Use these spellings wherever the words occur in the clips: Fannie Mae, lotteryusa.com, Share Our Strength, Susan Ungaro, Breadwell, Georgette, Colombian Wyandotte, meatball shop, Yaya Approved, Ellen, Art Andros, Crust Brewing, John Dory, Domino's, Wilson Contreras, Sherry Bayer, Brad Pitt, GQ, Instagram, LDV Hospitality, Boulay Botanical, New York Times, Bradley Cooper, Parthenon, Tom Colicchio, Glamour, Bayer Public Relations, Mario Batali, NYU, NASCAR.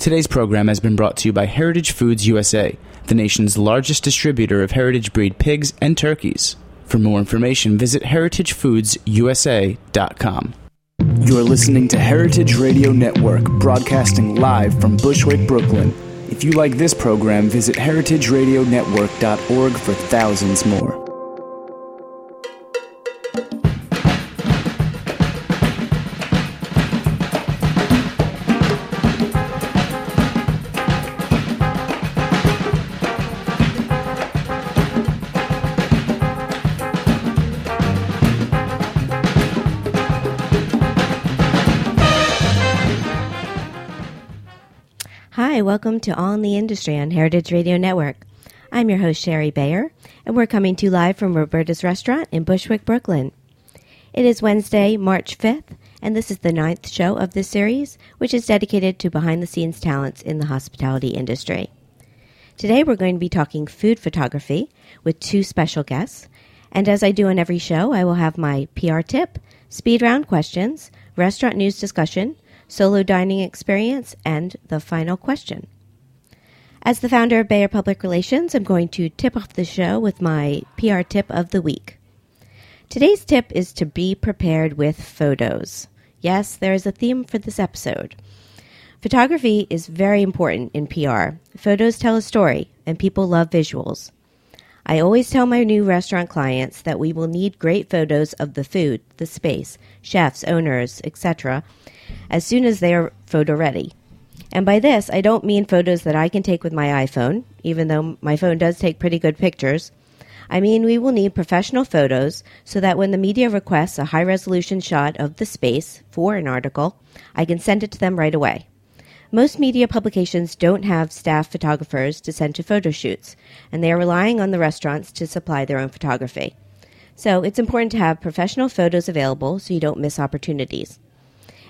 Today's program has been brought to you by Heritage Foods USA, the nation's largest distributor of heritage breed pigs and turkeys. For more information, visit heritagefoodsusa.com. You're listening to Heritage Radio Network, broadcasting live from Bushwick, Brooklyn. If you like this program, visit heritageradionetwork.org for thousands more. Welcome to All in the Industry on Heritage Radio Network. I'm your host, Sherry Bayer, and we're coming to you live from Roberta's Restaurant in Bushwick, Brooklyn. It is Wednesday, March 5th, and this is the 9th show of this series, which is dedicated to behind-the-scenes talents in the hospitality industry. Today, we're going to be talking food photography with two special guests, and as I do on every show, I will have my PR tip, speed round questions, restaurant news discussion, solo dining experience, and the final question. As the founder of Bayer Public Relations, I'm going to tip off the show with my PR tip of the week. Today's tip is to be prepared with photos. Yes, there is a theme for this episode. Photography is very important in PR. Photos tell a story, and people love visuals. I always tell my new restaurant clients that we will need great photos of the food, the space, chefs, owners, etc., as soon as they are photo ready. And by this, I don't mean photos that I can take with my iPhone, even though my phone does take pretty good pictures. I mean we will need professional photos so that when the media requests a high-resolution shot of the space for an article, I can send it to them right away. Most media publications don't have staff photographers to send to photo shoots, and they are relying on the restaurants to supply their own photography. So it's important to have professional photos available so you don't miss opportunities.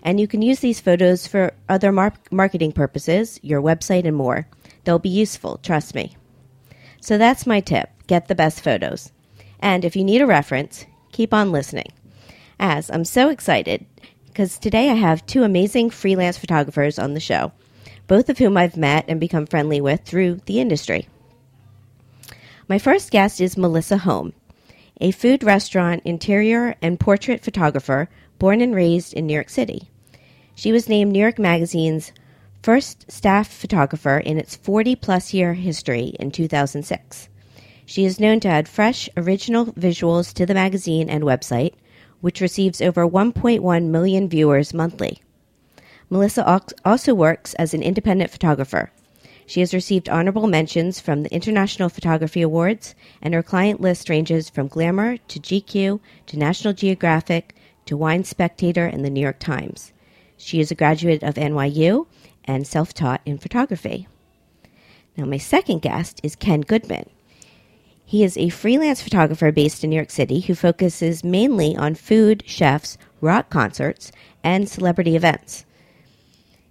And you can use these photos for other marketing purposes, your website and more. They'll be useful, trust me. So that's my tip. Get the best photos. And if you need a reference, keep on listening, as I'm so excited because today I have two amazing freelance photographers on the show, both of whom I've met and become friendly with through the industry. My first guest is Melissa Holm, a food restaurant interior and portrait photographer born and raised in New York City. She was named New York Magazine's first staff photographer in its 40-plus year history in 2006. She is known to add fresh, original visuals to the magazine and website, which receives over 1.1 million viewers monthly. Melissa also works as an independent photographer. She has received honorable mentions from the International Photography Awards, and her client list ranges from Glamour to GQ to National Geographic to Wine Spectator and the New York Times. She is a graduate of NYU and self-taught in photography. Now, my second guest is Ken Goodman. He is a freelance photographer based in New York City who focuses mainly on food, chefs, rock concerts, and celebrity events.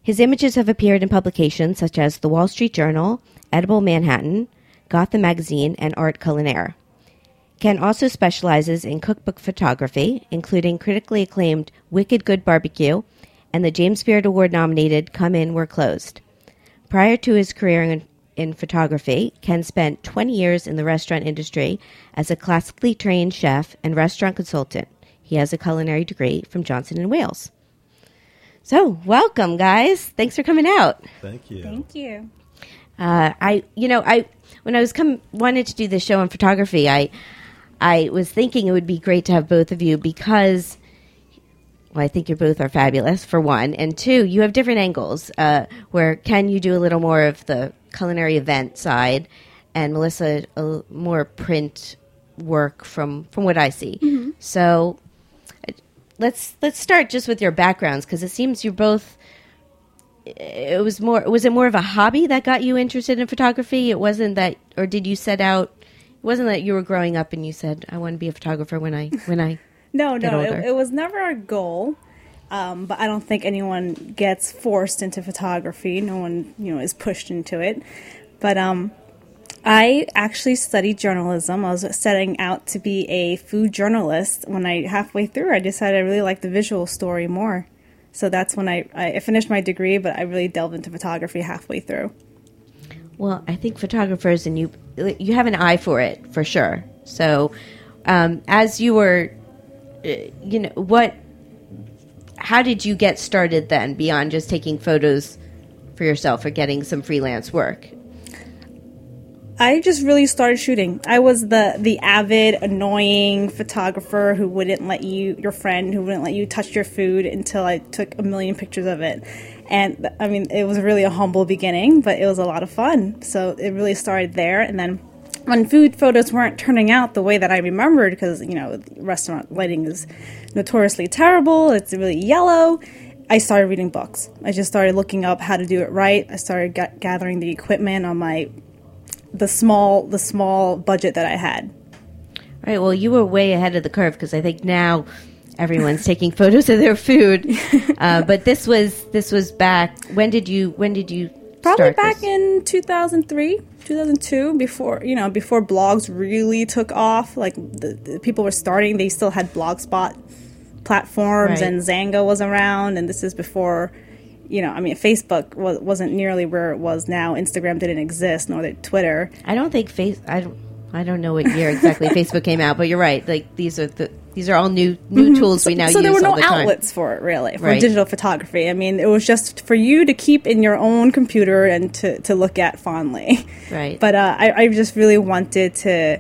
His images have appeared in publications such as The Wall Street Journal, Edible Manhattan, Gotham Magazine, and Art Culinaire. Ken also specializes in cookbook photography, including critically acclaimed Wicked Good Barbecue and the James Beard Award-nominated Come In We're Closed. Prior to his career in photography, Ken spent 20 years in the restaurant industry as a classically trained chef and restaurant consultant. He has a culinary degree from Johnson & Wales. So, welcome, guys. Thanks for coming out. Thank you. Thank you. When I wanted to do this show on photography, I was thinking it would be great to have both of you because, well, I think you both are fabulous, for one. And two, you have different angles, where, Ken, you do a little more of the culinary event side, and Melissa, more print work from what I see. Mm-hmm. So let's start just with your backgrounds, because it seems you both... Was it more of a hobby that got you interested in photography? It wasn't that, or did you set out... It wasn't that you were growing up and you said, "I want to be a photographer when I No, it was never our goal. But I don't think anyone gets forced into photography. No one, is pushed into it. But I actually studied journalism. I was setting out to be a food journalist. When halfway through, I decided I really liked the visual story more. So that's when I finished my degree, but I really delved into photography halfway through. Well, I think photographers, and you have an eye for it, for sure. So as you were, how did you get started then beyond just taking photos for yourself or getting some freelance work? I just really started shooting. I was the avid, annoying photographer who wouldn't let you, your friend, who wouldn't let you touch your food until I took a million pictures of it. And I mean, it was really a humble beginning, but it was a lot of fun. So it really started there. And then when food photos weren't turning out the way that I remembered, because, restaurant lighting is notoriously terrible, it's really yellow, I started reading books. I just started looking up how to do it right. I started gathering the equipment on the small budget that I had. All right. Well, you were way ahead of the curve, because I think now everyone's taking photos of their food. But this was back. When did you probably start back this? In 2003, 2002, before blogs really took off. Like the people were starting. They still had Blogspot platforms, right. And Zango was around, and this is before. Facebook wasn't nearly where it was now. Instagram didn't exist, nor did Twitter. I don't think I don't know what year exactly Facebook came out, but you're right. Like these are all new mm-hmm. tools we now use all the time. So there were no outlets for it, really, for right. digital photography. I mean, it was just for you to keep in your own computer and to look at fondly. Right. But I just really wanted to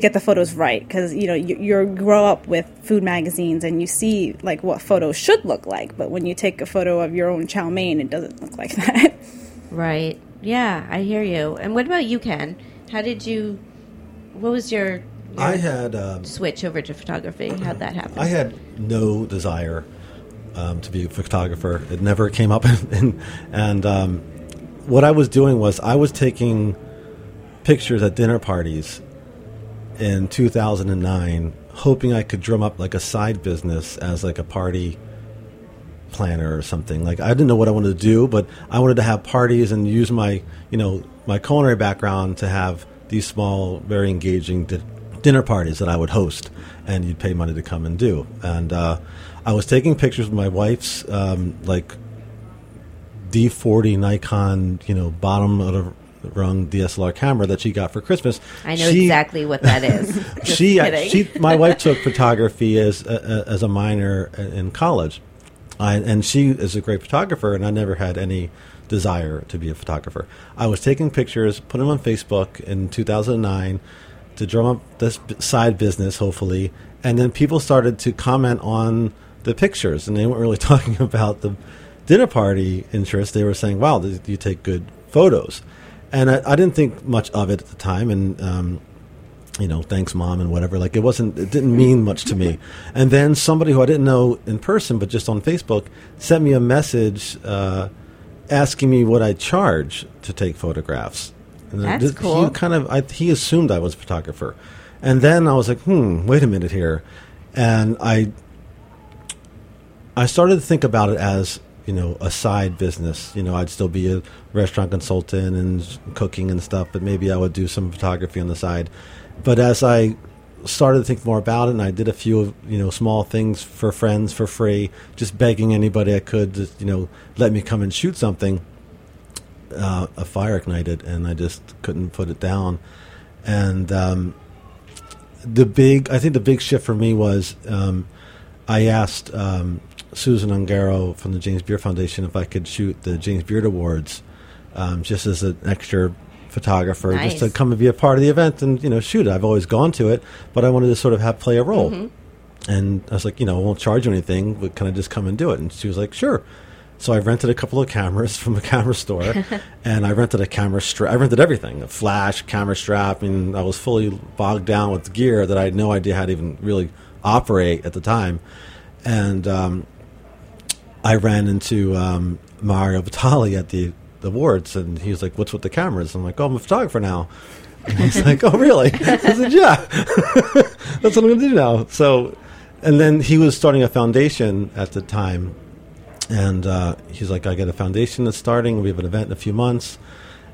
get the photos right, because you grow up with food magazines and you see like what photos should look like, but when you take a photo of your own chow mein, it doesn't look like that. Right. Yeah, I hear you. And what about you, Ken? What was your I had switch over to photography? How'd that happen? I had no desire to be a photographer. It never came up. And what I was doing was I was taking pictures at dinner parties in 2009, hoping I could drum up like a side business as like a party planner or something. Like I didn't know what I wanted to do, but I wanted to have parties and use my, my culinary background to have these small, very engaging dinner parties that I would host, and you'd pay money to come and do. And I was taking pictures with my wife's like D40 Nikon, bottom of the wrong DSLR camera that she got for Christmas. I know exactly what that is. My wife took photography as a minor in college, and she is a great photographer. And I never had any desire to be a photographer. I was taking pictures, put them on Facebook in 2009 to drum up this side business, hopefully. And then people started to comment on the pictures, and they weren't really talking about the dinner party interest. They were saying, "Wow, you take good photos." And I didn't think much of it at the time, and, thanks, Mom, and whatever. Like, it didn't mean much to me. And then somebody who I didn't know in person, but just on Facebook, sent me a message asking me what I charge to take photographs. And that's cool. He assumed I was a photographer. And then I was like, wait a minute here. And I started to think about it as, a side business. I'd still be a restaurant consultant and cooking and stuff, but maybe I would do some photography on the side. But as I started to think more about it, and I did a few, small things for friends for free, just begging anybody I could, just, let me come and shoot something, a fire ignited, and I just couldn't put it down. And I think the big shift for me was I asked Susan Ungaro from the James Beard Foundation if I could shoot the James Beard Awards just as an extra photographer. Nice. Just to come and be a part of the event and shoot it. I've always gone to it, but I wanted to sort of play a role. Mm-hmm. And I was like, I won't charge you anything, but can I just come and do it? And she was like, sure. So I rented a couple of cameras from a camera store, and I rented a camera strap. I rented everything, a flash, camera strap, and I was fully bogged down with gear that I had no idea how to even really operate at the time. And I ran into Mario Batali at the awards, and he was like, "What's with the cameras?" I'm like, "Oh, I'm a photographer now." And he's like, "Oh, really?" I said, "Yeah, that's what I'm going to do now." So, and then he was starting a foundation at the time, and he's like, "I got a foundation that's starting. We have an event in a few months."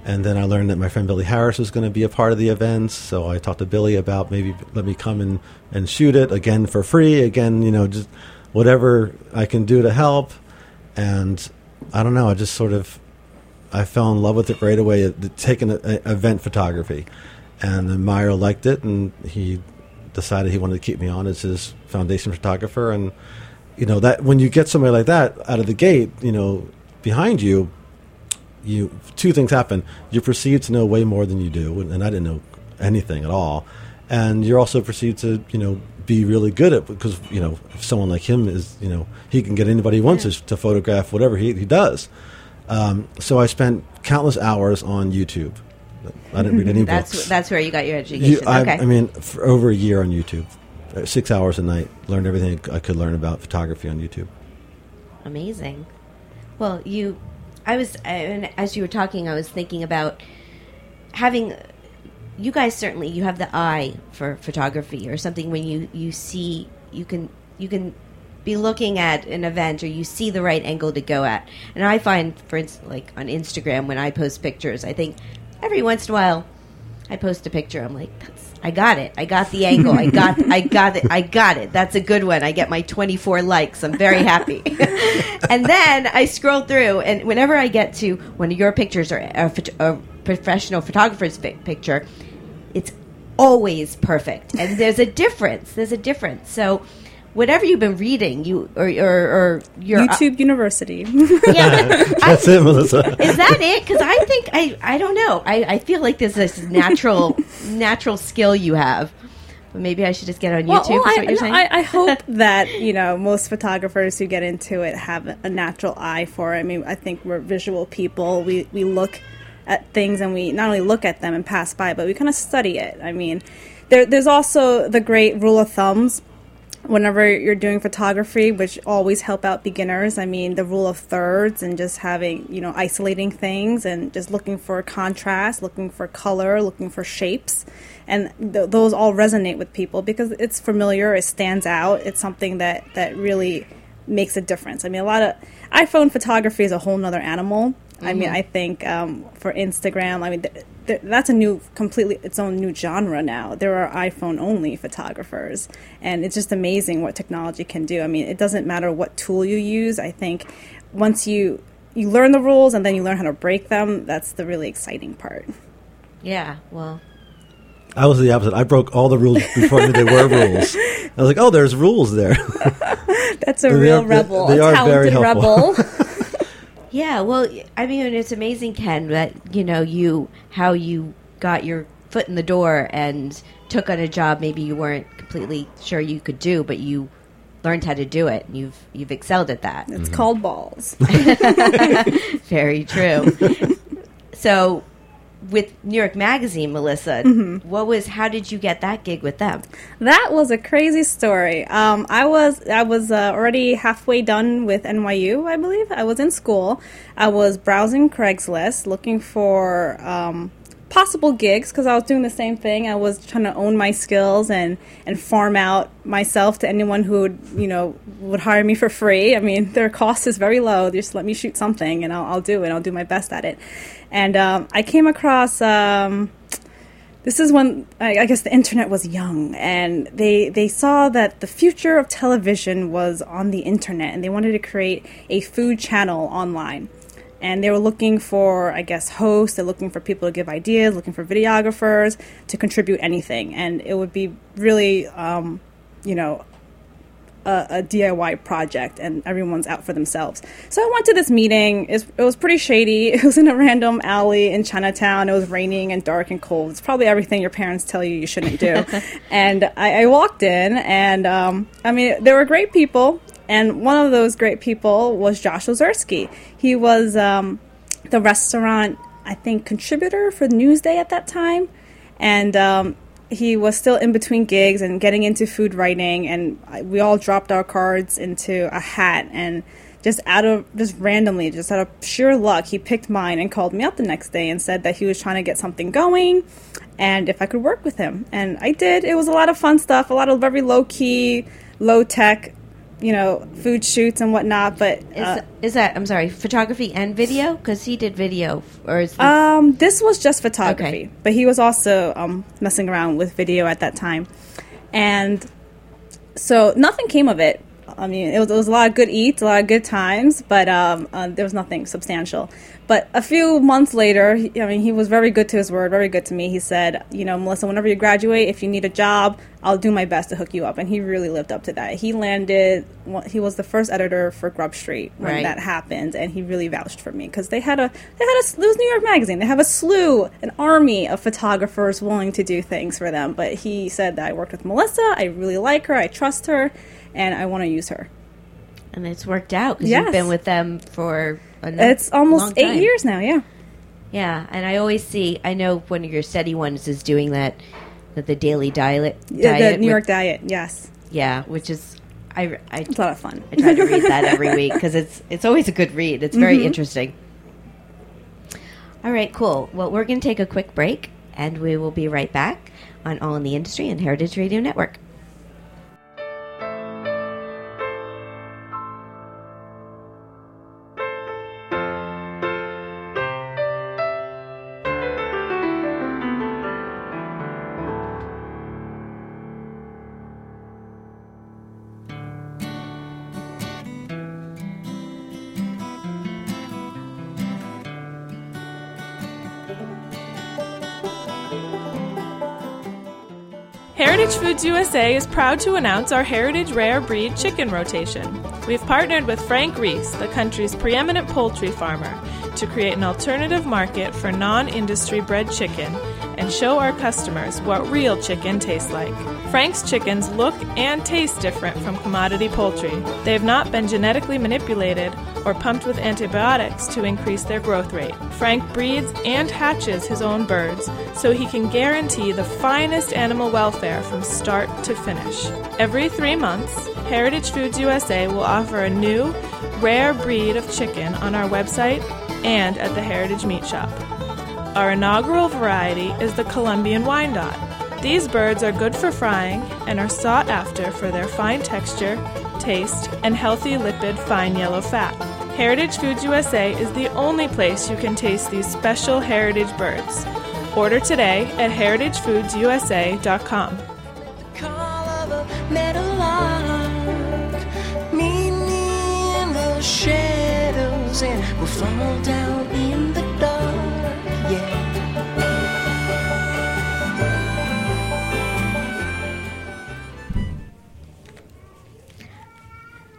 And then I learned that my friend Billy Harris was going to be a part of the events, so I talked to Billy about maybe let me come and shoot it again for free, just whatever I can do to help. And I don't know, I just sort of, I fell in love with it right away, taking event photography. And then Mario liked it, and he decided he wanted to keep me on as his foundation photographer. And, you know, that when you get somebody like that out of the gate, you know, behind you, two things happen. You're perceived to know way more than you do, and I didn't know anything at all. And you're also perceived to, you know, be really good at, because, you know, if someone like him is, you know, he can get anybody he wants to photograph whatever he does. So I spent countless hours on YouTube. I didn't read any books. That's where you got your education. I mean, for over a year on YouTube, 6 hours a night, learned everything I could learn about photography on YouTube. Amazing. Well, and as you were talking, I was thinking about having, you guys certainly, you have the eye for photography or something. When you see, you can be looking at an event, or you see the right angle to go at. And I find, for instance, like on Instagram, when I post pictures, I think every once in a while I post a picture, I'm like, I got it. I got the angle. I got it. That's a good one. I get my 24 likes. I'm very happy. And then I scroll through, and whenever I get to one of your pictures, or a professional photographer's picture, it's always perfect. And there's a difference. So whatever you've been reading, or your YouTube University. Yeah, that's it, Melissa. Is that it? Because I think I don't know. I feel like there's this natural skill you have. But maybe I should just get on YouTube. Well, what you're saying? I hope that, you know, most photographers who get into it have a natural eye for it. I mean, I think we're visual people. We look at things, and we not only look at them and pass by, but we kind of study it. I mean, there's also the great rule of thumbs. Whenever you're doing photography, which always help out beginners, I mean, the rule of thirds, and just having, you know, isolating things, and just looking for contrast, looking for color, looking for shapes. And those all resonate with people because it's familiar, it stands out, it's something that really makes a difference. I mean, a lot of iPhone photography is a whole nother animal. Mm-hmm. I mean, I think for Instagram, I mean, that's its own new genre now. There are iPhone-only photographers, and it's just amazing what technology can do. I mean, it doesn't matter what tool you use. I think once you learn the rules and then you learn how to break them, that's the really exciting part. Yeah, well, I was the opposite. I broke all the rules before there were rules. I was like, oh, there's rules there. That's a real rebel. They are very helpful. Yeah, well, I mean, it's amazing, Ken, that, you know, how you got your foot in the door and took on a job maybe you weren't completely sure you could do, but you learned how to do it, and you've excelled at that. It's called balls. Very true. So, with New York Magazine, Melissa, how did you get that gig with them? That was a crazy story. I was already halfway done with NYU, I believe. I was in school. I was browsing Craigslist looking for possible gigs, because I was doing the same thing. I was trying to own my skills and farm out myself to anyone who would hire me for free. I mean, their cost is very low. They just let me shoot something, and I'll do it. I'll do my best at it. And I came across, this is when, I guess, the internet was young, and they saw that the future of television was on the internet, and they wanted to create a food channel online. And they were looking for, I guess, hosts. They're looking for people to give ideas, looking for videographers to contribute anything. And it would be really, a DIY project, and everyone's out for themselves. So I went to this meeting. It was pretty shady. It was in a random alley in Chinatown. It was raining and dark and cold. It's probably everything your parents tell you shouldn't do. And I walked in, and I mean, there were great people. And one of those great people was Josh Ozersky. He was the restaurant, I think, contributor for Newsday at that time. And he was still in between gigs and getting into food writing. And we all dropped our cards into a hat. And just out of sheer luck, he picked mine and called me up the next day and said that he was trying to get something going, and if I could work with him. And I did. It was a lot of fun stuff, a lot of very low-key, low-tech, food shoots and whatnot, but photography and video? Because he did video, or is this? This was just photography, okay. But he was also messing around with video at that time, and so nothing came of it. I mean, it was a lot of good eats, a lot of good times, but there was nothing substantial. But a few months later, he was very good to his word, very good to me. He said, Melissa, whenever you graduate, if you need a job, I'll do my best to hook you up. And he really lived up to that. He was the first editor for Grub Street when that happened, and he really vouched for me because it was New York Magazine. They have an army of photographers willing to do things for them. But he said that I worked with Melissa, I really like her, I trust her, and I want to use her. And it's worked out because you've been with them for it's almost 8 years now, yeah. Yeah, and I know one of your steady ones is doing that the daily diet the New York diet, yes. Yeah, which is it's a lot of fun. I try to read that every week because it's always a good read. It's very interesting. All right, cool. Well, we're going to take a quick break, and we will be right back on All in the Industry and Heritage Radio Network. Heritage Foods USA is proud to announce our Heritage Rare Breed Chicken Rotation. We've partnered with Frank Reese, the country's preeminent poultry farmer, to create an alternative market for non-industry bred chicken and show our customers what real chicken tastes like. Frank's chickens look and taste different from commodity poultry. They have not been genetically manipulated or pumped with antibiotics to increase their growth rate. Frank breeds and hatches his own birds so he can guarantee the finest animal welfare from start to finish. Every 3 months, Heritage Foods USA will offer a new, rare breed of chicken on our website and at the Heritage Meat Shop. Our inaugural variety is the Colombian Wyandotte. These birds are good for frying and are sought after for their fine texture, taste, and healthy lipid fine yellow fat. Heritage Foods USA is the only place you can taste these special heritage birds. Order today at heritagefoodsusa.com. The call of a meadowlark, meet me in those shadows, and we'll fall down in the dark, yeah.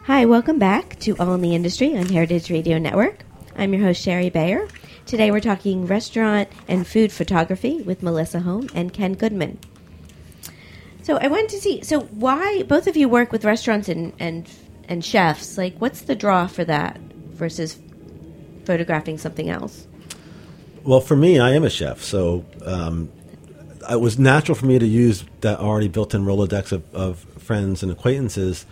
Hi, welcome back to All in the Industry on Heritage Radio Network. I'm your host, Sherry Bayer. Today we're talking restaurant and food photography with Melissa Holm and Ken Goodman. So I wanted to see, why both of you work with restaurants and chefs. Like, what's the draw for that versus photographing something else? Well, for me, I am a chef, so it was natural for me to use that already built-in Rolodex of friends and acquaintances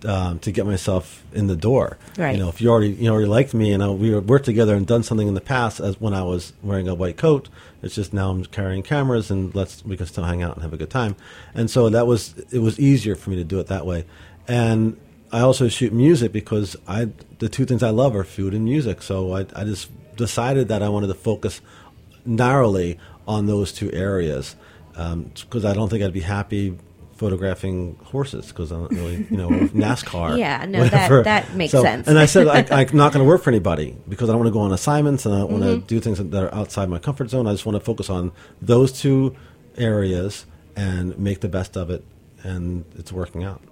to get myself in the door. Right. If you already liked me and we worked together and done something in the past as when I was wearing a white coat, it's just now I'm carrying cameras and we can still hang out and have a good time. And so it was easier for me to do it that way. And I also shoot music because the two things I love are food and music. So I just decided that I wanted to focus narrowly on those two areas because I don't think I'd be happy photographing horses because I don't really, NASCAR. Yeah, no, that makes sense. And I said, I'm not going to work for anybody because I don't want to go on assignments and I don't want to do things that are outside my comfort zone. I just want to focus on those two areas and make the best of it, and it's working out.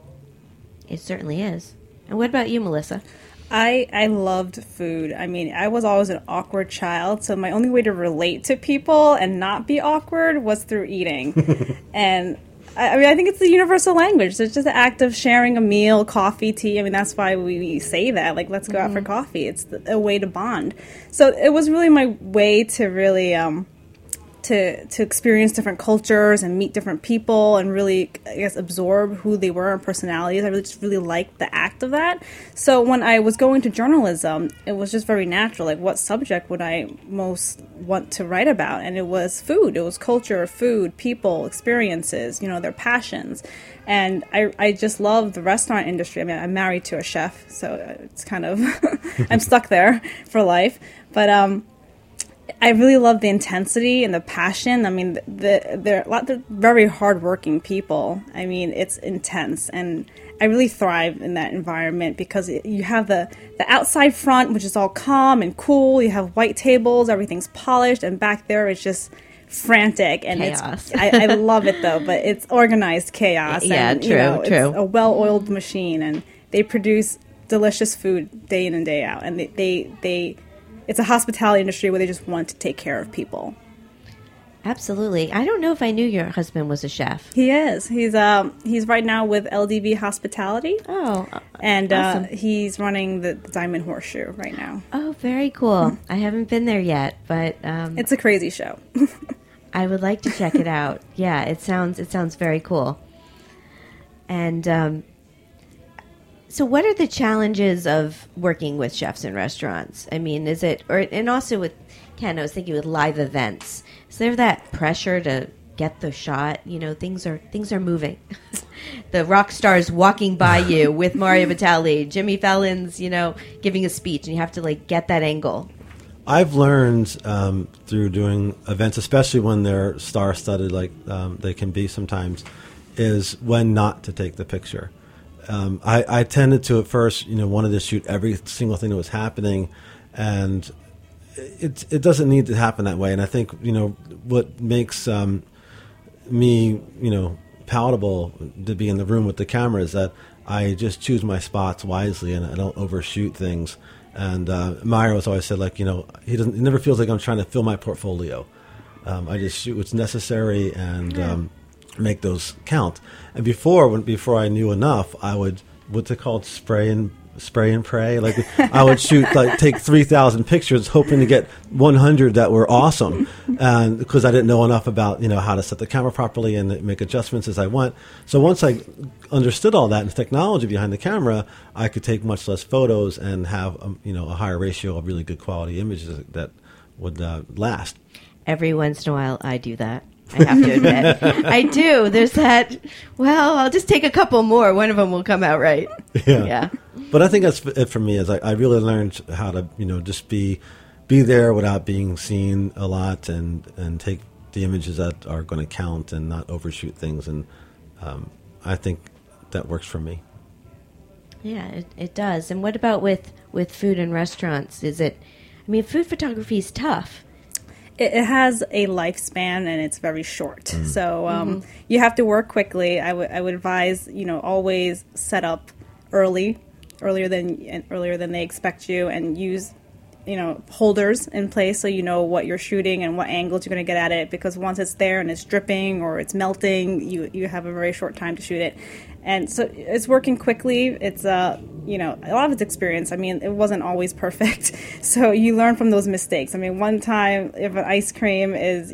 It certainly is. And what about you, Melissa? I loved food. I mean, I was always an awkward child, so my only way to relate to people and not be awkward was through eating. And I mean, I think it's the universal language. So it's just the act of sharing a meal, coffee, tea. I mean, that's why we say that. Like, let's go out for coffee. It's a way to bond. So it was really my way to really to experience different cultures and meet different people and really, I guess, absorb who they were and personalities. I really just really liked the act of that. So when I was going to journalism, it was just very natural. Like, what subject would I most want to write about? And it was food. It was culture, food, people, experiences, their passions. And I just love the restaurant industry. I mean, I'm married to a chef, so it's kind of I'm stuck there for life. But I really love the intensity and the passion. I mean, they're very hardworking people. I mean, it's intense, and I really thrive in that environment because you have the outside front, which is all calm and cool. You have white tables, everything's polished, and back there it's just frantic and chaos. I love it though, but it's organized chaos. Yeah, and, true. It's a well-oiled machine, and they produce delicious food day in and day out, and they it's a hospitality industry where they just want to take care of people. Absolutely. I don't know if I knew your husband was a chef. He is. He's right now with LDV Hospitality. Oh, and awesome. He's running the Diamond Horseshoe right now. Oh, very cool. I haven't been there yet, but it's a crazy show. I would like to check it out. Yeah, it sounds very cool. And so what are the challenges of working with chefs in restaurants? I mean, is it, or and also with Ken, I was thinking with live events. Is there that pressure to get the shot? You know, things are moving. The rock stars walking by you with Mario Batali, Jimmy Fallon's, giving a speech, and you have to get that angle. I've learned through doing events, especially when they're star-studded like they can be sometimes, is when not to take the picture. I tended to at first, wanted to shoot every single thing that was happening, and it doesn't need to happen that way. And I think, what makes me, palatable to be in the room with the camera is that I just choose my spots wisely and I don't overshoot things. And Mario has always said, he never feels like I'm trying to fill my portfolio. I just shoot what's necessary and make those count. And before I knew enough, I would, what's it called, spray and pray. I would shoot, take 3,000 pictures, hoping to get 100 that were awesome, and because I didn't know enough about how to set the camera properly and make adjustments as I want. So once I understood all that and the technology behind the camera, I could take much less photos and have a higher ratio of really good quality images that would last. Every once in a while, I do that. I have to admit, I do. There's that. Well, I'll just take a couple more. One of them will come out right. Yeah. But I think that's it for me. Is I really learned how to, just be there without being seen a lot, and take the images that are going to count and not overshoot things. And I think that works for me. Yeah, it does. And what about with food and restaurants? Is it? I mean, food photography is tough. It has a lifespan, and it's very short. Mm. So you have to work quickly. I would advise, always set up earlier than they expect you, and use, holders in place so you know what you're shooting and what angles you're going to get at it, because once it's there and it's dripping or it's melting, you have a very short time to shoot it. And so it's working quickly. It's, a lot of it's experience. I mean, it wasn't always perfect. So you learn from those mistakes. I mean, one time if an ice cream is,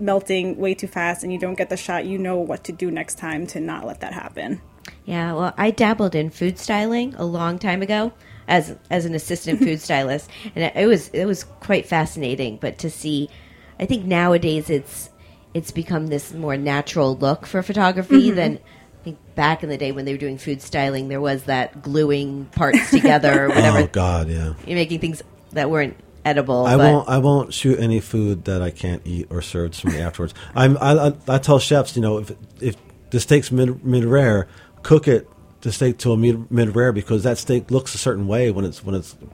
melting way too fast and you don't get the shot, you know what to do next time to not let that happen. Yeah, well, I dabbled in food styling a long time ago as an assistant food stylist. And it was quite fascinating. But to see, I think nowadays it's become this more natural look for photography than... I think back in the day when they were doing food styling, there was that gluing parts together or whatever. Oh, God, yeah. You're making things that weren't edible. I won't shoot any food that I can't eat or serve to me afterwards. I tell chefs, if the steak's mid-rare, cook it, the steak to a mid-rare, because that steak looks a certain way when it's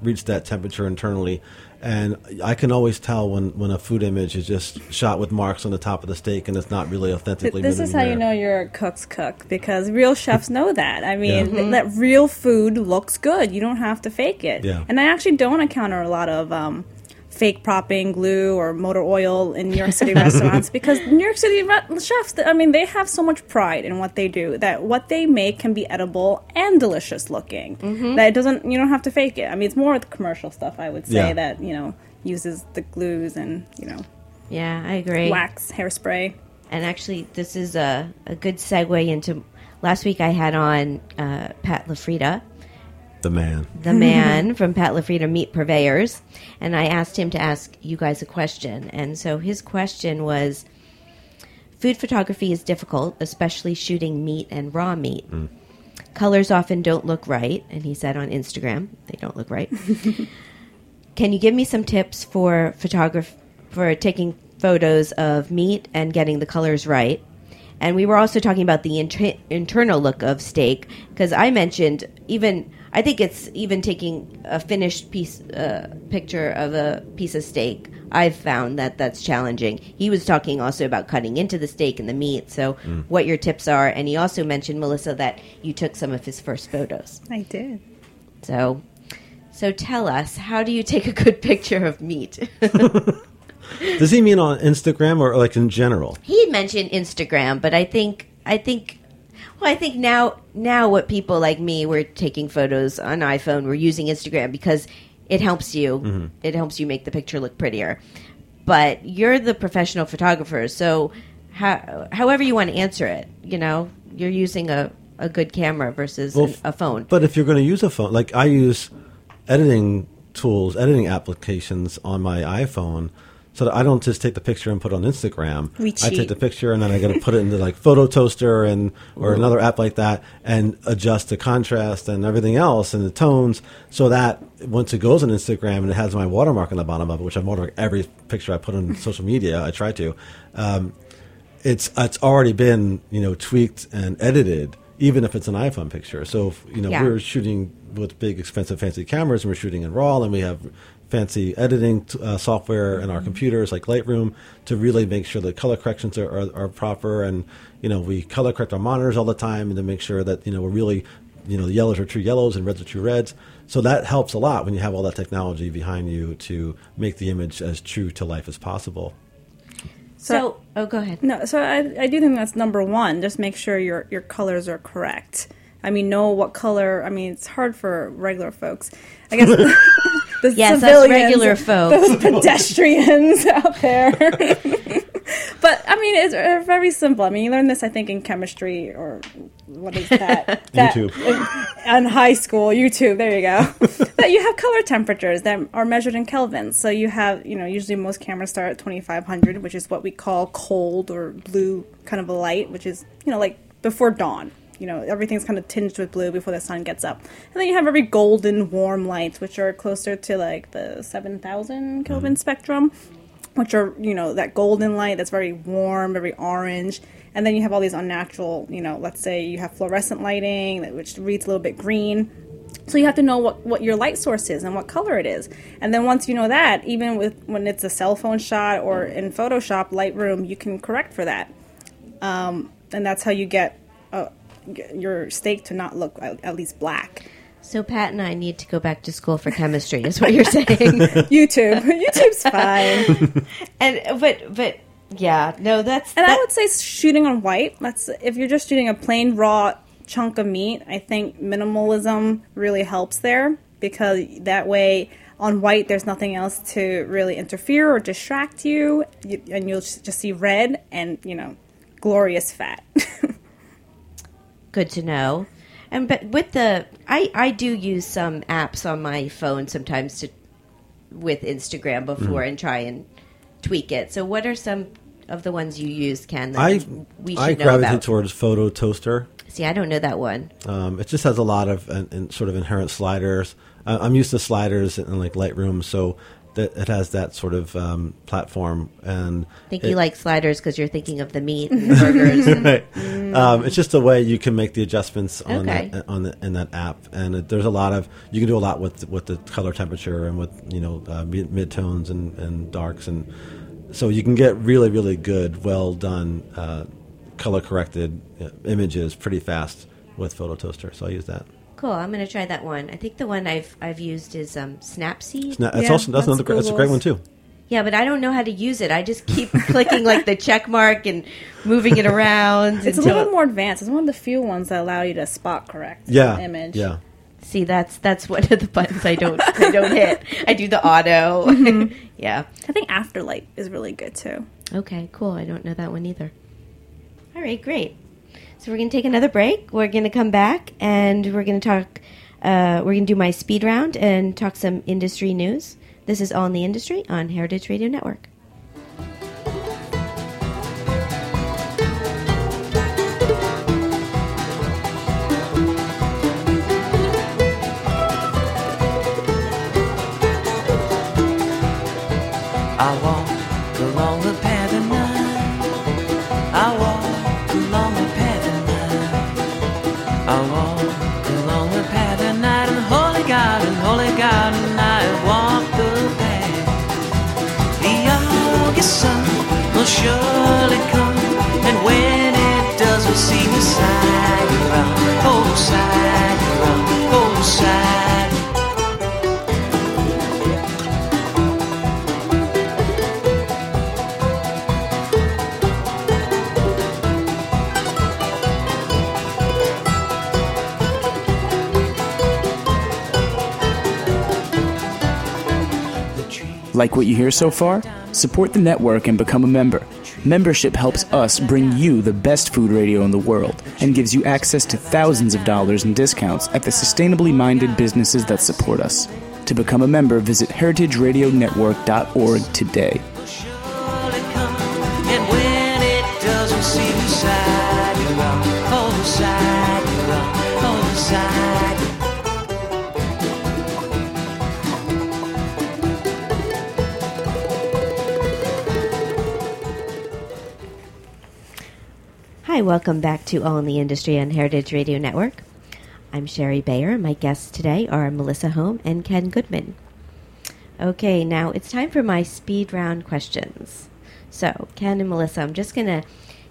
reached that temperature internally. And I can always tell when a food image is just shot with marks on the top of the steak and it's not really authentically. This is how you know you're a cook's cook, because real chefs know that. I mean, that real food looks good. You don't have to fake it. Yeah. And I actually don't encounter a lot of fake propping, glue, or motor oil in New York City restaurants, because New York City chefs, they have so much pride in what they do that what they make can be edible and delicious looking. Mm-hmm. That you don't have to fake it. I mean, it's more with commercial stuff, I would say, that, uses the glues and, Yeah, I agree. Wax, hairspray. And actually, this is a good segue into, last week I had on Pat LaFrida. The man from Pat LaFrida Meat Purveyors. And I asked him to ask you guys a question. And so his question was, food photography is difficult, especially shooting meat and raw meat. Mm. Colors often don't look right. And he said on Instagram, they don't look right. Can you give me some tips for for taking photos of meat and getting the colors right. And we were also talking about the internal look of steak, because I mentioned even, I think it's even taking a finished piece picture of a piece of steak. I've found that that's challenging. He was talking also about cutting into the steak and the meat, so what your tips are. And he also mentioned, Melissa, that you took some of his first photos. I did. So tell us, how do you take a good picture of meat? Does he mean on Instagram or like in general? He mentioned Instagram, but I think now what people like me were taking photos on iPhone, we're using Instagram because it helps you. Mm-hmm. It helps you make the picture look prettier. But you're the professional photographer, so however you want to answer it, you know, you're using a good camera versus a phone. But if you're going to use a phone, like I use editing applications on my iPhone. So I don't just take the picture and put it on Instagram. We cheat. I take the picture and then I got to put it into like Photo Toaster or another app like that and adjust the contrast and everything else and the tones so that once it goes on Instagram and it has my watermark on the bottom of it, which I watermark every picture I put on social media. I try to. It's already been tweaked and edited, even if it's an iPhone picture. So we're shooting with big, expensive, fancy cameras and we're shooting in RAW and we have fancy editing software in our computers like Lightroom to really make sure the color corrections are proper. And, we color correct our monitors all the time and to make sure that, we're really, the yellows are true yellows and reds are true reds. So that helps a lot when you have all that technology behind you to make the image as true to life as possible. So go ahead. No, so I do think that's number one. Just make sure your colors are correct. Know what color. It's hard for regular folks, I guess. The yes, civilians, regular folks. Those pedestrians out there. But, it's very simple. You learn this, I think, in chemistry or what is that? YouTube. In high school, YouTube, there you go. That you have color temperatures that are measured in Kelvin. So you have, usually most cameras start at 2500, which is what we call cold or blue kind of a light, which is, like before dawn. Everything's kind of tinged with blue before the sun gets up. And then you have very golden, warm lights, which are closer to, like, the 7,000 Kelvin spectrum, which are, that golden light that's very warm, very orange. And then you have all these unnatural, let's say you have fluorescent lighting, which reads a little bit green. So you have to know what your light source is and what color it is. And then once you know that, even when it's a cell phone shot or in Photoshop, Lightroom, you can correct for that. And that's how you get your steak to not look at least black. So Pat and I need to go back to school for chemistry is what you're saying. YouTube's fine. And but yeah, no, that's and that. I would say shooting on white. If you're just shooting a plain raw chunk of meat, I think minimalism really helps there, because that way on white there's nothing else to really interfere or distract you and you'll just see red and glorious fat. Good to know. And but with I do use some apps on my phone sometimes with Instagram before and try and tweak it. So what are some of the ones you use, Ken, that we should know about? I gravitate towards Photo Toaster. See, I don't know that one. It just has a lot of sort of inherent sliders. I'm used to sliders in like Lightroom, so it has that sort of platform. And I think you like sliders because you're thinking of the meat and the burgers. Right. It's just a way you can make the adjustments in that app. And there's a lot of – you can do a lot with the color temperature and with, midtones and darks. And so you can get really, really good, well-done, color-corrected images pretty fast with Photo Toaster. So I use that. Cool. I'm going to try that one. I think the one I've used is Snapseed. That's a great one too. Yeah, but I don't know how to use it. I just keep clicking like the check mark and moving it around. It's a little bit more advanced. It's one of the few ones that allow you to spot correct an image. Yeah. See, that's one of the buttons I don't hit. I do the auto. Mm-hmm. Yeah. I think Afterlight is really good too. Okay, cool. I don't know that one either. All right, great. So we're going to take another break. We're going to come back and we're going to talk. We're going to do my speed round and talk some industry news. This is All in the Industry on Heritage Radio Network. I want along the path at night. I walk along the path at night. I walk along the path at night. And holy God, and I walk the path. The August sun will surely come, and when it does, we'll see the Saginaw, oh Saginaw, oh Saginaw. Like what you hear so far? Support the network and become a member. Membership helps us bring you the best food radio in the world and gives you access to thousands of dollars in discounts at the sustainably minded businesses that support us. To become a member, visit heritageradionetwork.org today. Welcome back to All in the Industry on Heritage Radio Network. I'm Sherry Bayer. My guests today are Melissa Holm and Ken Goodman. Okay, now it's time for my speed round questions. So, Ken and Melissa, I'm just going to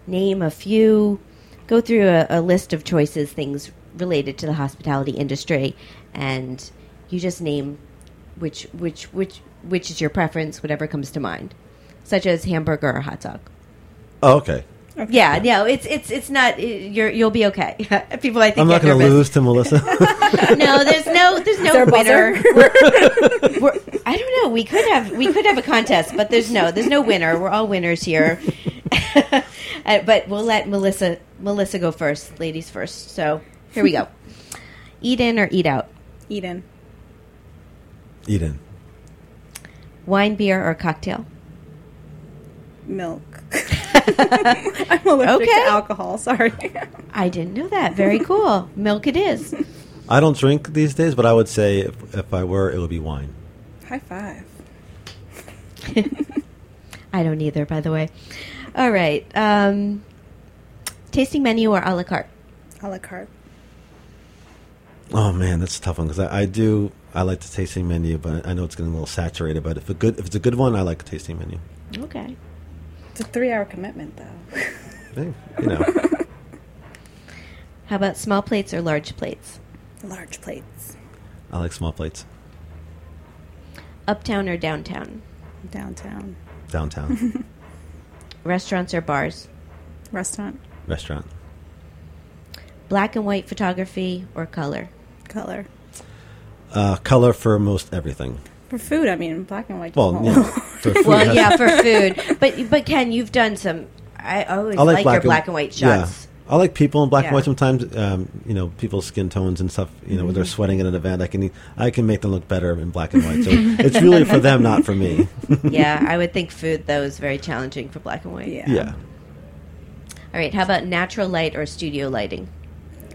name a few, go through a list of choices, things related to the hospitality industry, and you just name which is your preference, whatever comes to mind, such as hamburger or hot dog. Oh, okay. Yeah, no, it's not. You'll be okay. People, I think I'm not going to lose to Melissa. No, there's no winner. I don't know. We could have a contest, but there's no winner. We're all winners here. But we'll let Melissa go first. Ladies first. So here we go. Eat in or eat out? Eat in. Eat in. Wine, beer, or cocktail? Milk. I'm allergic to alcohol, sorry. I didn't know that. Very cool. Milk it is. I don't drink these days, but I would say if I were, it would be wine. High five. I don't either, by the way. All right. Tasting menu or a la carte? A la carte. Oh, man, that's a tough one because I like the tasting menu, but I know it's getting a little saturated. But if it's a good one, I like the tasting menu. Okay. It's a 3-hour commitment, though. You know. How about small plates or large plates? Large plates. I like small plates. Uptown or downtown? Downtown. Downtown. Restaurants or bars? Restaurant. Restaurant. Black and white photography or color? Color. Color for most everything. For food, I mean, black and white. Well, yeah, for food. Well, yeah, for food. But Ken, you've done some. I like your black and white shots. Yeah. I like people in black and white sometimes. You know, people's skin tones and stuff. You know, when they're sweating at an event, I can make them look better in black and white. So it's really for them, not for me. Yeah, I would think food though is very challenging for black and white. Yeah. All right. How about natural light or studio lighting?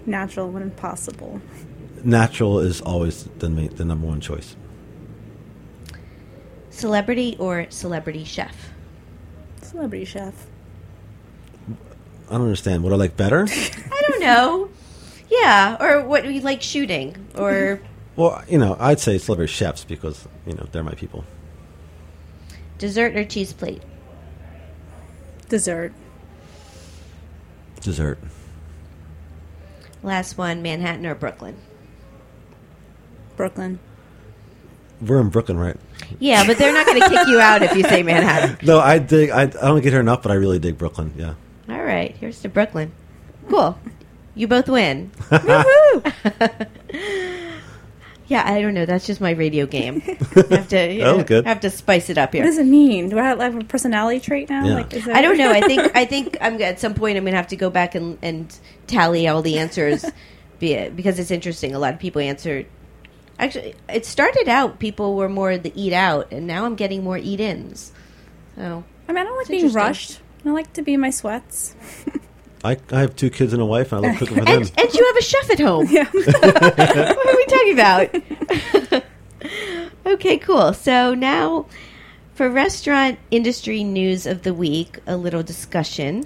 Natural when possible. Natural is always the number one choice. Celebrity or celebrity chef? Celebrity chef. I don't understand. What I like better? I don't know. Yeah, or what you like shooting, or... Well, you know, I'd say celebrity chefs because, you know, they're my people. Dessert or cheese plate? Dessert. Dessert. Last one, Manhattan or Brooklyn? Brooklyn. We're in Brooklyn, right? Yeah, but they're not going to kick you out if you say Manhattan. No, I dig. I don't get her enough, but I really dig Brooklyn. Yeah. All right, here's to Brooklyn. Cool. You both win. Woohoo! Yeah, I don't know. That's just my radio game. I have to spice it up here. What does it mean? Do I have a personality trait now? Yeah. Like, I don't know. I think I'm at some point I'm going to have to go back and tally all the answers, because it's interesting. A lot of people answer. Actually, it started out people were more the eat out, and now I'm getting more eat ins. So I mean, I don't like being rushed. I like to be in my sweats. I have 2 kids and a wife, and I love cooking for them. And you have a chef at home. Yeah. What are we talking about? Okay, cool. So now For restaurant industry news of the week, a little discussion.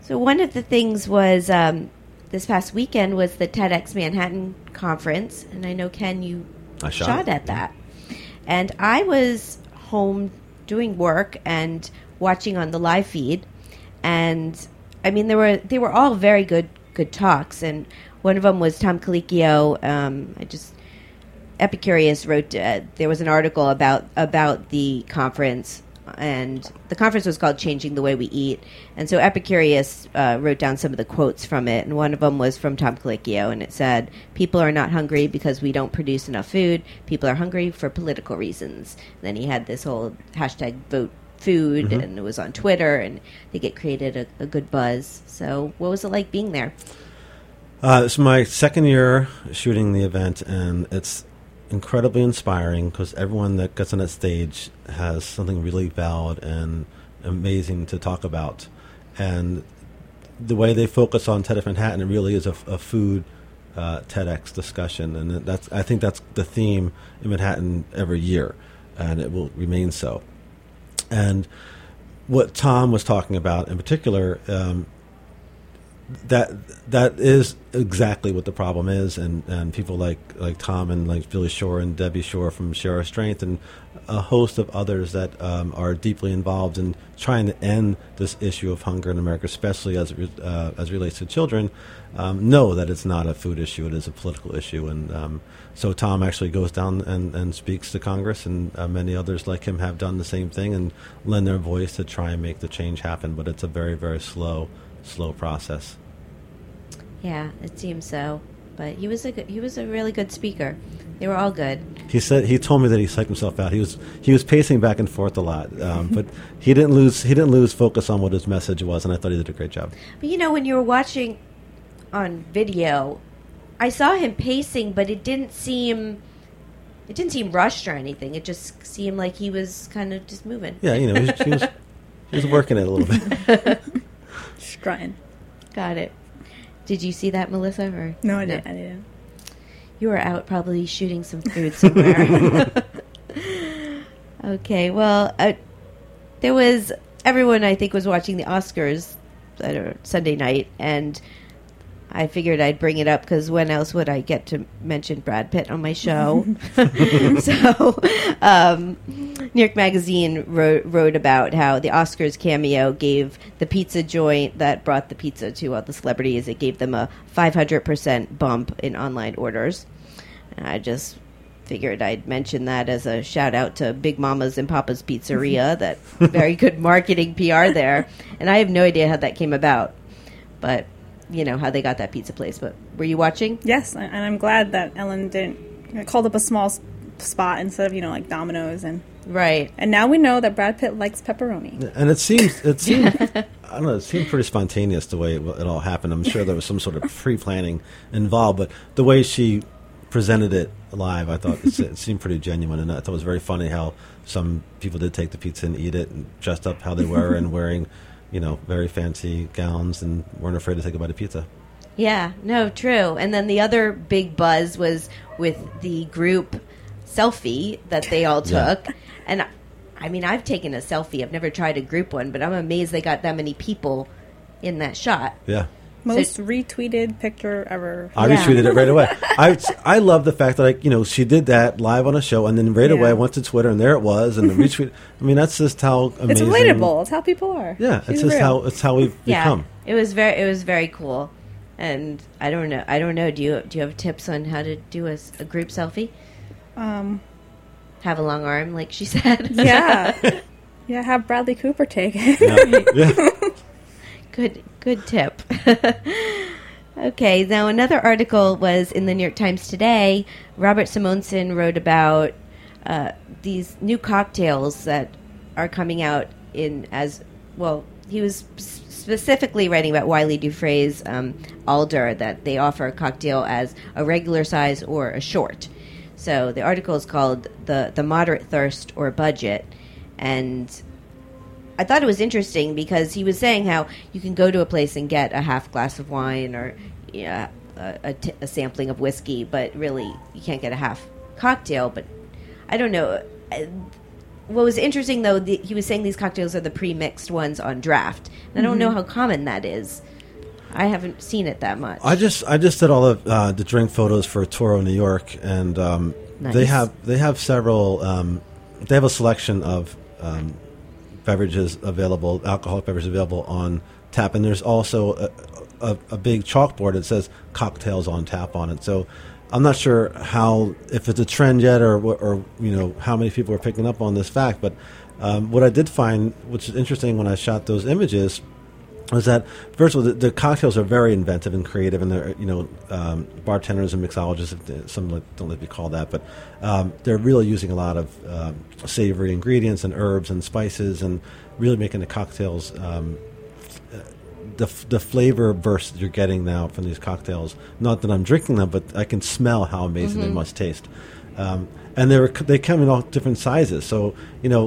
So one of the things was this past weekend was the TEDx Manhattan conference, and I know, Ken, I shot at that. And I was home doing work and watching on the live feed, and I mean they were all very good talks, and one of them was Tom Colicchio. Epicurious wrote, there was an article about the conference, and the conference was called Changing the Way We Eat. And so Epicurious wrote down some of the quotes from it, and one of them was from Tom Colicchio, and it said, "People are not hungry because we don't produce enough food. People are hungry for political reasons." And then he had this whole hashtag vote food, mm-hmm. and it was on Twitter, and I think it created a good buzz. So what was it like being there? It's my second year shooting the event, and it's incredibly inspiring because everyone that gets on that stage has something really valid and amazing to talk about. And the way they focus on TEDx Manhattan, it really is a food TEDx discussion, and I think that's the theme in Manhattan every year, and it will remain so. And what Tom was talking about in particular, that is exactly what the problem is, and people like Tom and like Billy Shore and Debbie Shore from Share Our Strength and a host of others that are deeply involved in trying to end this issue of hunger in America, especially as it relates to children, know that it's not a food issue, it is a political issue. And so Tom actually goes down and speaks to Congress, and many others like him have done the same thing and lend their voice to try and make the change happen, but it's a very, very slow process. Yeah, it seems so. But he was a really good speaker. They were all good. He told me that he psyched himself out. He was pacing back and forth a lot, but he didn't lose focus on what his message was, and I thought he did a great job. But you know, when you were watching on video, I saw him pacing, but it didn't seem rushed or anything. It just seemed like he was kind of just moving. Yeah, you know, he was working it a little bit. Trying. Got it. Did you see that, Melissa? Or no, I didn't. I didn't. You were out probably shooting some food somewhere. Okay, well, there was everyone I think was watching the Oscars Sunday night, and I figured I'd bring it up because when else would I get to mention Brad Pitt on my show? So New York Magazine wrote about how the Oscars cameo gave the pizza joint that brought the pizza to all the celebrities. It gave them a 500% bump in online orders. And I just figured I'd mention that as a shout out to Big Mama's and Papa's Pizzeria. That very good marketing PR there. And I have no idea how that came about. But you know, how they got that pizza place. But were you watching? Yes, and I'm glad that Ellen didn't called up a small spot instead of, you know, like Domino's. And right. And now we know that Brad Pitt likes pepperoni. And it seemed I don't know, it seemed pretty spontaneous the way it all happened. I'm sure there was some sort of pre-planning involved, but the way she presented it live, I thought it seemed pretty genuine, and I thought it was very funny how some people did take the pizza and eat it and dressed up how they were and wearing, you know, very fancy gowns and weren't afraid to take a bite of pizza. Yeah, no, true. And then the other big buzz was with the group selfie that they all took. Yeah. And I mean, I've taken a selfie. I've never tried a group one, but I'm amazed they got that many people in that shot. Yeah. Most retweeted picture ever. I retweeted it right away. I love the fact that, like, you know, she did that live on a show, and then right away I went to Twitter, and there it was, and the retweet. I mean, that's just how amazing. It's relatable. It's how people are. Yeah, she's it's just real. How we've become. Yeah, it was very cool, and I don't know. Do you have tips on how to do a group selfie? Have a long arm, like she said. Yeah, yeah. Have Bradley Cooper take it. Yeah. Yeah. Good tip. Okay, now another article was in the New York Times today. Robert Simonson wrote about these new cocktails that are coming out in as well. He was specifically writing about Wiley Dufresne's Alder, that they offer a cocktail as a regular size or a short. So the article is called The Moderate Thirst or Budget, and I thought it was interesting because he was saying how you can go to a place and get a half glass of wine or a sampling of whiskey, but really you can't get a half cocktail. But I don't know. What was interesting, though, he was saying these cocktails are the pre-mixed ones on draft. And I don't know how common that is. I haven't seen it that much. I just did all the drink photos for Toro New York, and nice. they have several. They have a selection of beverages available, alcoholic beverages available on tap, and there's also a big chalkboard that says cocktails on tap on it. So I'm not sure if it's a trend yet, or how many people are picking up on this fact. But what I did find, which is interesting, when I shot those images, was that first of all the cocktails are very inventive and creative, and they're bartenders and mixologists, some don't like to be called that, but they're really using a lot of savory ingredients and herbs and spices, and really making the cocktails the flavor burst you're getting now from these cocktails. Not that I'm drinking them, but I can smell how amazing they must taste. And they come in all different sizes. So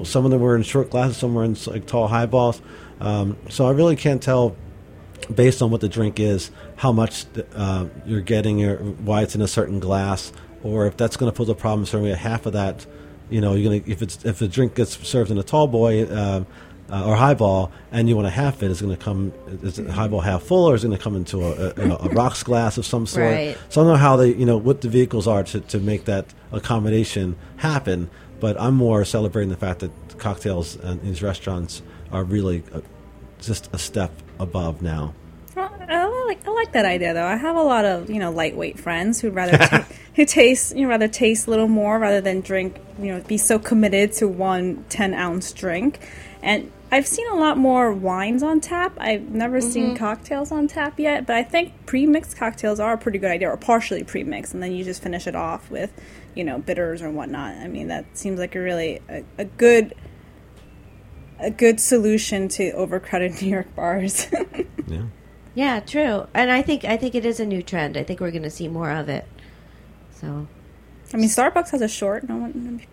some of them were in short glasses, some were in like tall highballs. So I really can't tell, based on what the drink is, how much you're getting, or why it's in a certain glass, or if that's going to pose a problem. Certainly, a half of that, if the drink gets served in a tall boy or highball, and you want a half it, is the highball half full, or is it going to come into a rocks glass of some sort? Right. So I don't know how they, what the vehicles are to make that accommodation happen. But I'm more celebrating the fact that cocktails in these restaurants are really just a step above now. I like that idea, though. I have a lot of lightweight friends who'd rather taste a little more rather than drink. Be so committed to one 10-ounce drink. And I've seen a lot more wines on tap. I've never seen cocktails on tap yet, but I think pre-mixed cocktails are a pretty good idea, or partially pre-mixed, and then you just finish it off with bitters or whatnot. I mean, that seems like a good solution to overcrowded New York bars. Yeah, true. And I think it is a new trend. I think we're going to see more of it. So, I mean, Starbucks has a short.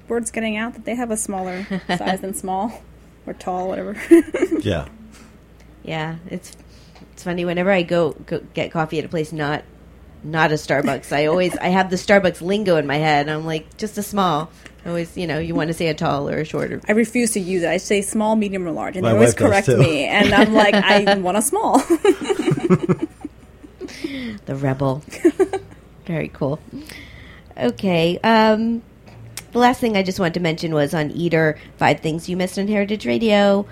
Word's getting out that they have a smaller size than small or tall, whatever. Yeah. It's funny. Whenever I go get coffee at a place not a Starbucks, I have the Starbucks lingo in my head. I'm like, just a small. I always, you want to say a tall or a short. I refuse to use it. I say small, medium, or large, and they always correct me. And I'm like, I want a small. The rebel. Very cool. Okay. The last thing I just wanted to mention was on Eater, 5 Things You Missed on Heritage Radio.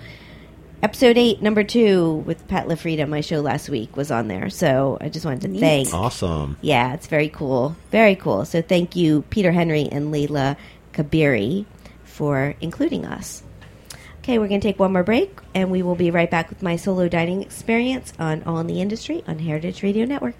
Episode 8, number 2, with Pat LaFrieda, my show last week, was on there. So I just wanted to thank. Awesome. Yeah, it's very cool. Very cool. So thank you, Peter Henry and Leila Kabiri, for including us. Okay, we're going to take one more break, and we will be right back with my solo dining experience on All in the Industry on Heritage Radio Network.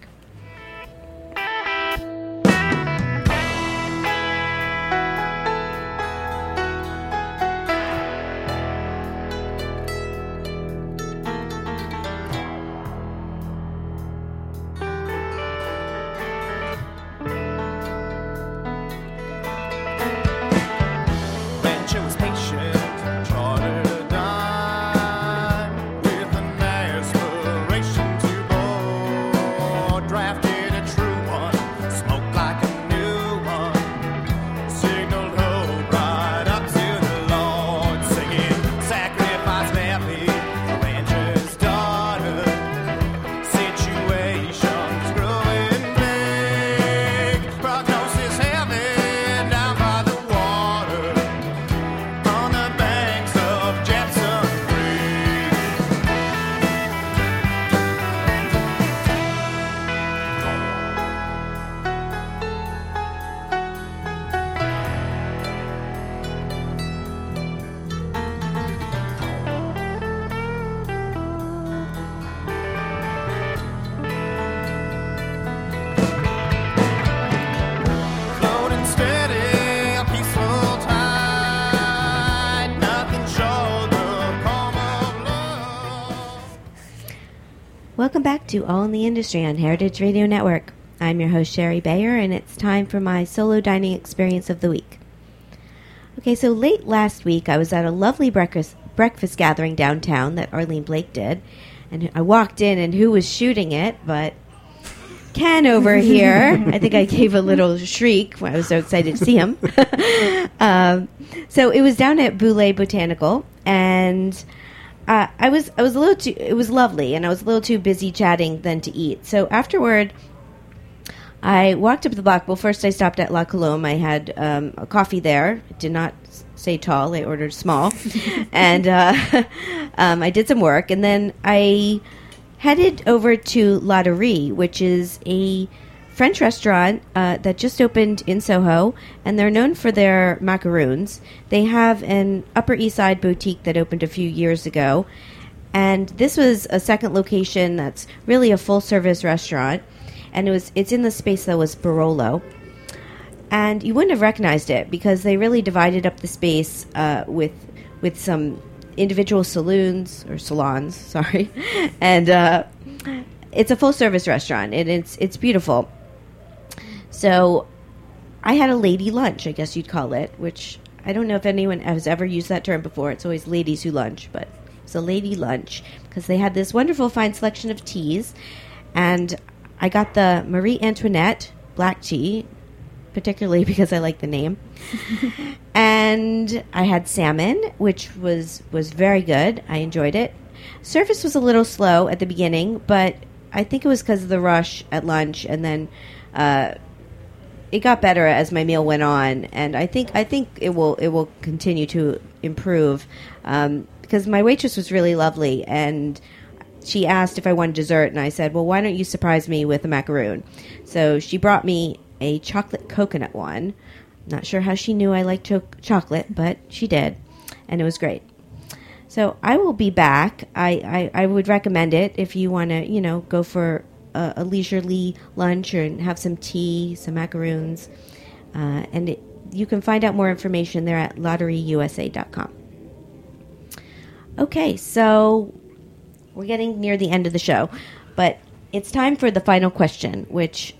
Welcome back to All in the Industry on Heritage Radio Network. I'm your host, Sherry Bayer, and it's time for my solo dining experience of the week. Okay, so late last week, I was at a lovely breakfast gathering downtown that Arlene Blake did, and I walked in, and who was shooting it but Ken over here. I think I gave a little shriek when I was so excited to see him. So it was down at Boulay Botanical, and I was a little too. It was lovely, and I was a little too busy chatting than to eat. So afterward, I walked up the block. Well, first I stopped at La Colombe. I had a coffee there. I did not say tall. I ordered small, and I did some work, and then I headed over to Lotterie, which is a French restaurant that just opened in Soho, and they're known for their macaroons. They have an Upper East Side boutique that opened a few years ago, and this was a second location that's really a full-service restaurant, and it's in the space that was Barolo. And you wouldn't have recognized it because they really divided up the space with some individual salons, and it's a full service restaurant, and it's beautiful. So I had a lady lunch, I guess you'd call it, which I don't know if anyone has ever used that term before. It's always ladies who lunch, but it's a lady lunch because they had this wonderful fine selection of teas, and I got the Marie Antoinette black tea, particularly because I like the name. And I had salmon, which was very good. I enjoyed it. Service was a little slow at the beginning, but I think it was because of the rush at lunch, and then it got better as my meal went on. And I think it will continue to improve because my waitress was really lovely, and she asked if I wanted dessert, and I said, well, why don't you surprise me with a macaroon? So she brought me a chocolate coconut one. Not sure how she knew I liked chocolate, but she did, and it was great. So I will be back. I would recommend it if you want to, go for a leisurely lunch and have some tea, some macaroons, and you can find out more information there at lotteryusa.com. Okay, so we're getting near the end of the show, but it's time for the final question, which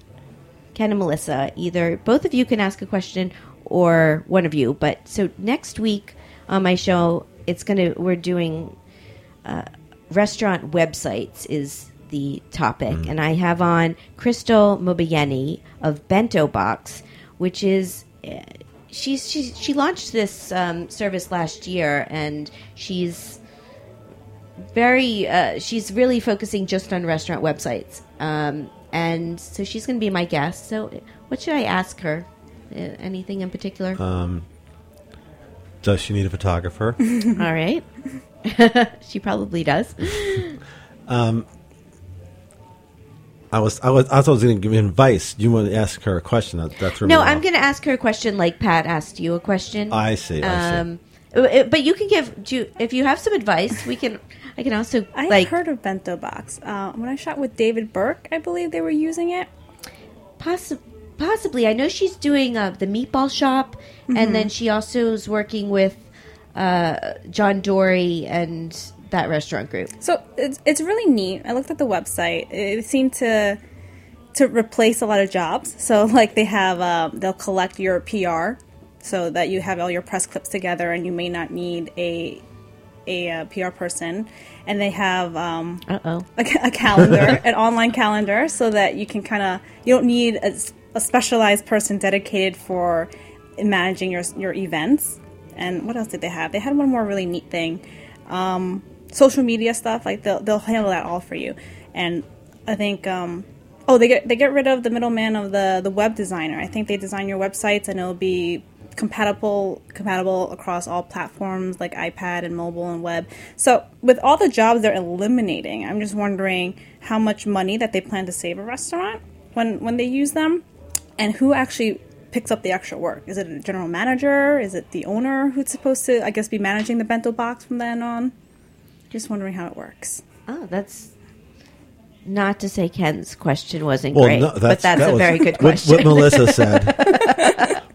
Ken and Melissa, either both of you can ask a question or one of you. But so next week on my show, we're doing restaurant websites is the topic, and I have on Crystal Mobayeni of Bento Box, which is she launched this service last year, and she's very she's really focusing just on restaurant websites. And so she's going to be my guest. So what should I ask her? Anything in particular? Does she need a photographer? All right. She probably does. I was going to give advice. You want to ask her a question? I'm going to ask her a question like Pat asked you a question. I see. But you can if you have some advice, we can. I can also. I heard of Bento Box. When I shot with David Burke, I believe they were using it. Possibly, I know she's doing the meatball shop, and then she also is working with John Dory and that restaurant group. So it's really neat. I looked at the website. It seemed to replace a lot of jobs. So they have they'll collect your PR, so that you have all your press clips together, and you may not need a PR person. And they have a calendar, an online calendar, so that you can you don't need a specialized person dedicated for managing your events. And what else did they have? They had one more really neat thing, social media stuff. They'll handle that all for you. And I think. They get rid of the middleman of the web designer. I think they design your websites, and it'll be compatible across all platforms like iPad and mobile and web. So with all the jobs they're eliminating, I'm just wondering how much money that they plan to save a restaurant when they use them, and who actually picks up the extra work. Is it a general manager? Is it the owner who's supposed to, I guess, be managing the Bento Box from then on? Just wondering how it works. Oh, that's... Not to say Ken's question wasn't great, but that was a very good question. What Melissa said.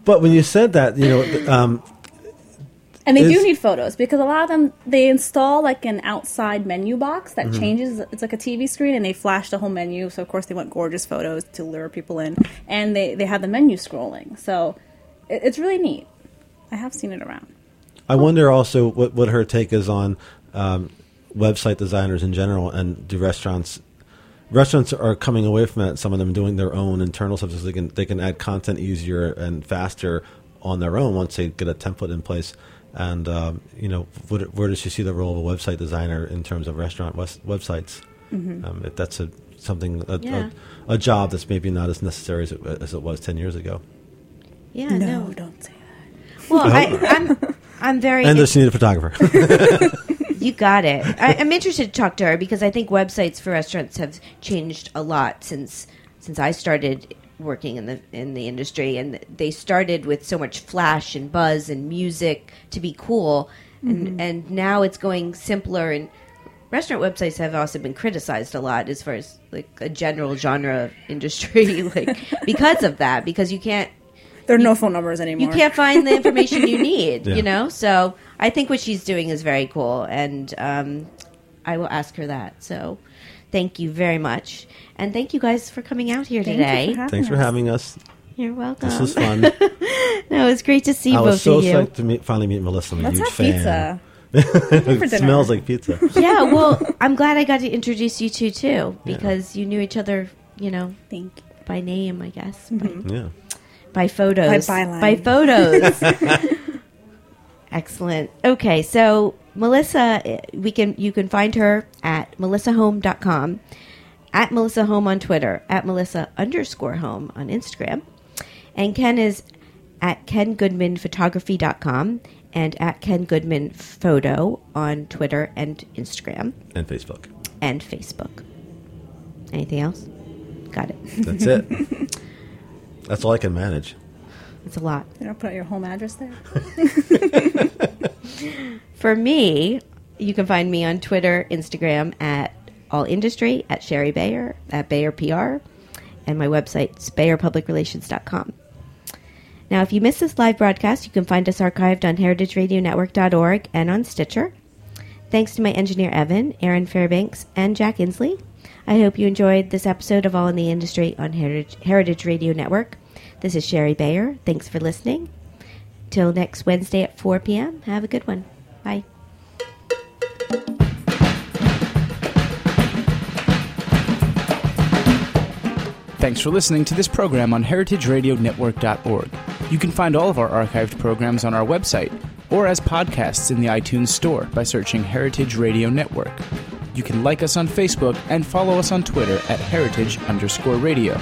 But when you said that, and they do need photos, because a lot of them, they install an outside menu box that changes. It's like a TV screen, and they flash the whole menu. So, of course, they want gorgeous photos to lure people in. And they have the menu scrolling. So it's really neat. I have seen it around. I wonder also what her take is on website designers in general, and do restaurants restaurants are coming away from that, some of them doing their own internal stuff, so they can add content easier and faster on their own once they get a template in place. And, where does she see the role of a website designer in terms of restaurant websites? Mm-hmm. If that's a job that's maybe not as necessary as it was 10 years ago. Yeah, no, don't say that. Well, I'm very... And does she need a photographer? You got it. I'm interested to talk to her because I think websites for restaurants have changed a lot since I started working in the industry, and they started with so much flash and buzz and music to be cool, and mm-hmm. and now it's going simpler, and restaurant websites have also been criticized a lot as far as like a general genre of industry, like because of that, because you can't... There are no phone numbers anymore. You can't find the information you need, So I think what she's doing is very cool, and I will ask her that. So thank you very much. And thank you guys for coming out here today. Thanks for having us. You're welcome. This was fun. No, it was great to see both of you. I was so psyched to finally meet Melissa. I'm a huge fan. Let's have pizza. It smells like pizza. Yeah, well, I'm glad I got to introduce you two, too, because you knew each other, by name, I guess. Mm-hmm. By photos. By photos. Excellent. Okay, so Melissa, you can find her at melissaholm.com, at Melissa Holm on Twitter, at Melissa_Holm on Instagram. And Ken is at KenGoodmanPhotography.com and at KenGoodmanPhoto on Twitter and Instagram. And Facebook. Anything else? Got it. That's it. That's all I can manage. It's a lot. You don't put your home address there? For me, you can find me on Twitter, Instagram, at All Industry, at Sherry Bayer, at Bayer PR, and my website's BayerPublicRelations.com. Now, if you miss this live broadcast, you can find us archived on heritageradionetwork.org and on Stitcher. Thanks to my engineer, Evan, Aaron Fairbanks, and Jack Inslee. I hope you enjoyed this episode of All in the Industry on Heritage Radio Network. This is Sherry Bayer. Thanks for listening. Till next Wednesday at 4 p.m., have a good one. Bye. Thanks for listening to this program on heritageradionetwork.org. You can find all of our archived programs on our website or as podcasts in the iTunes store by searching Heritage Radio Network. You can like us on Facebook and follow us on Twitter at @heritage_radio.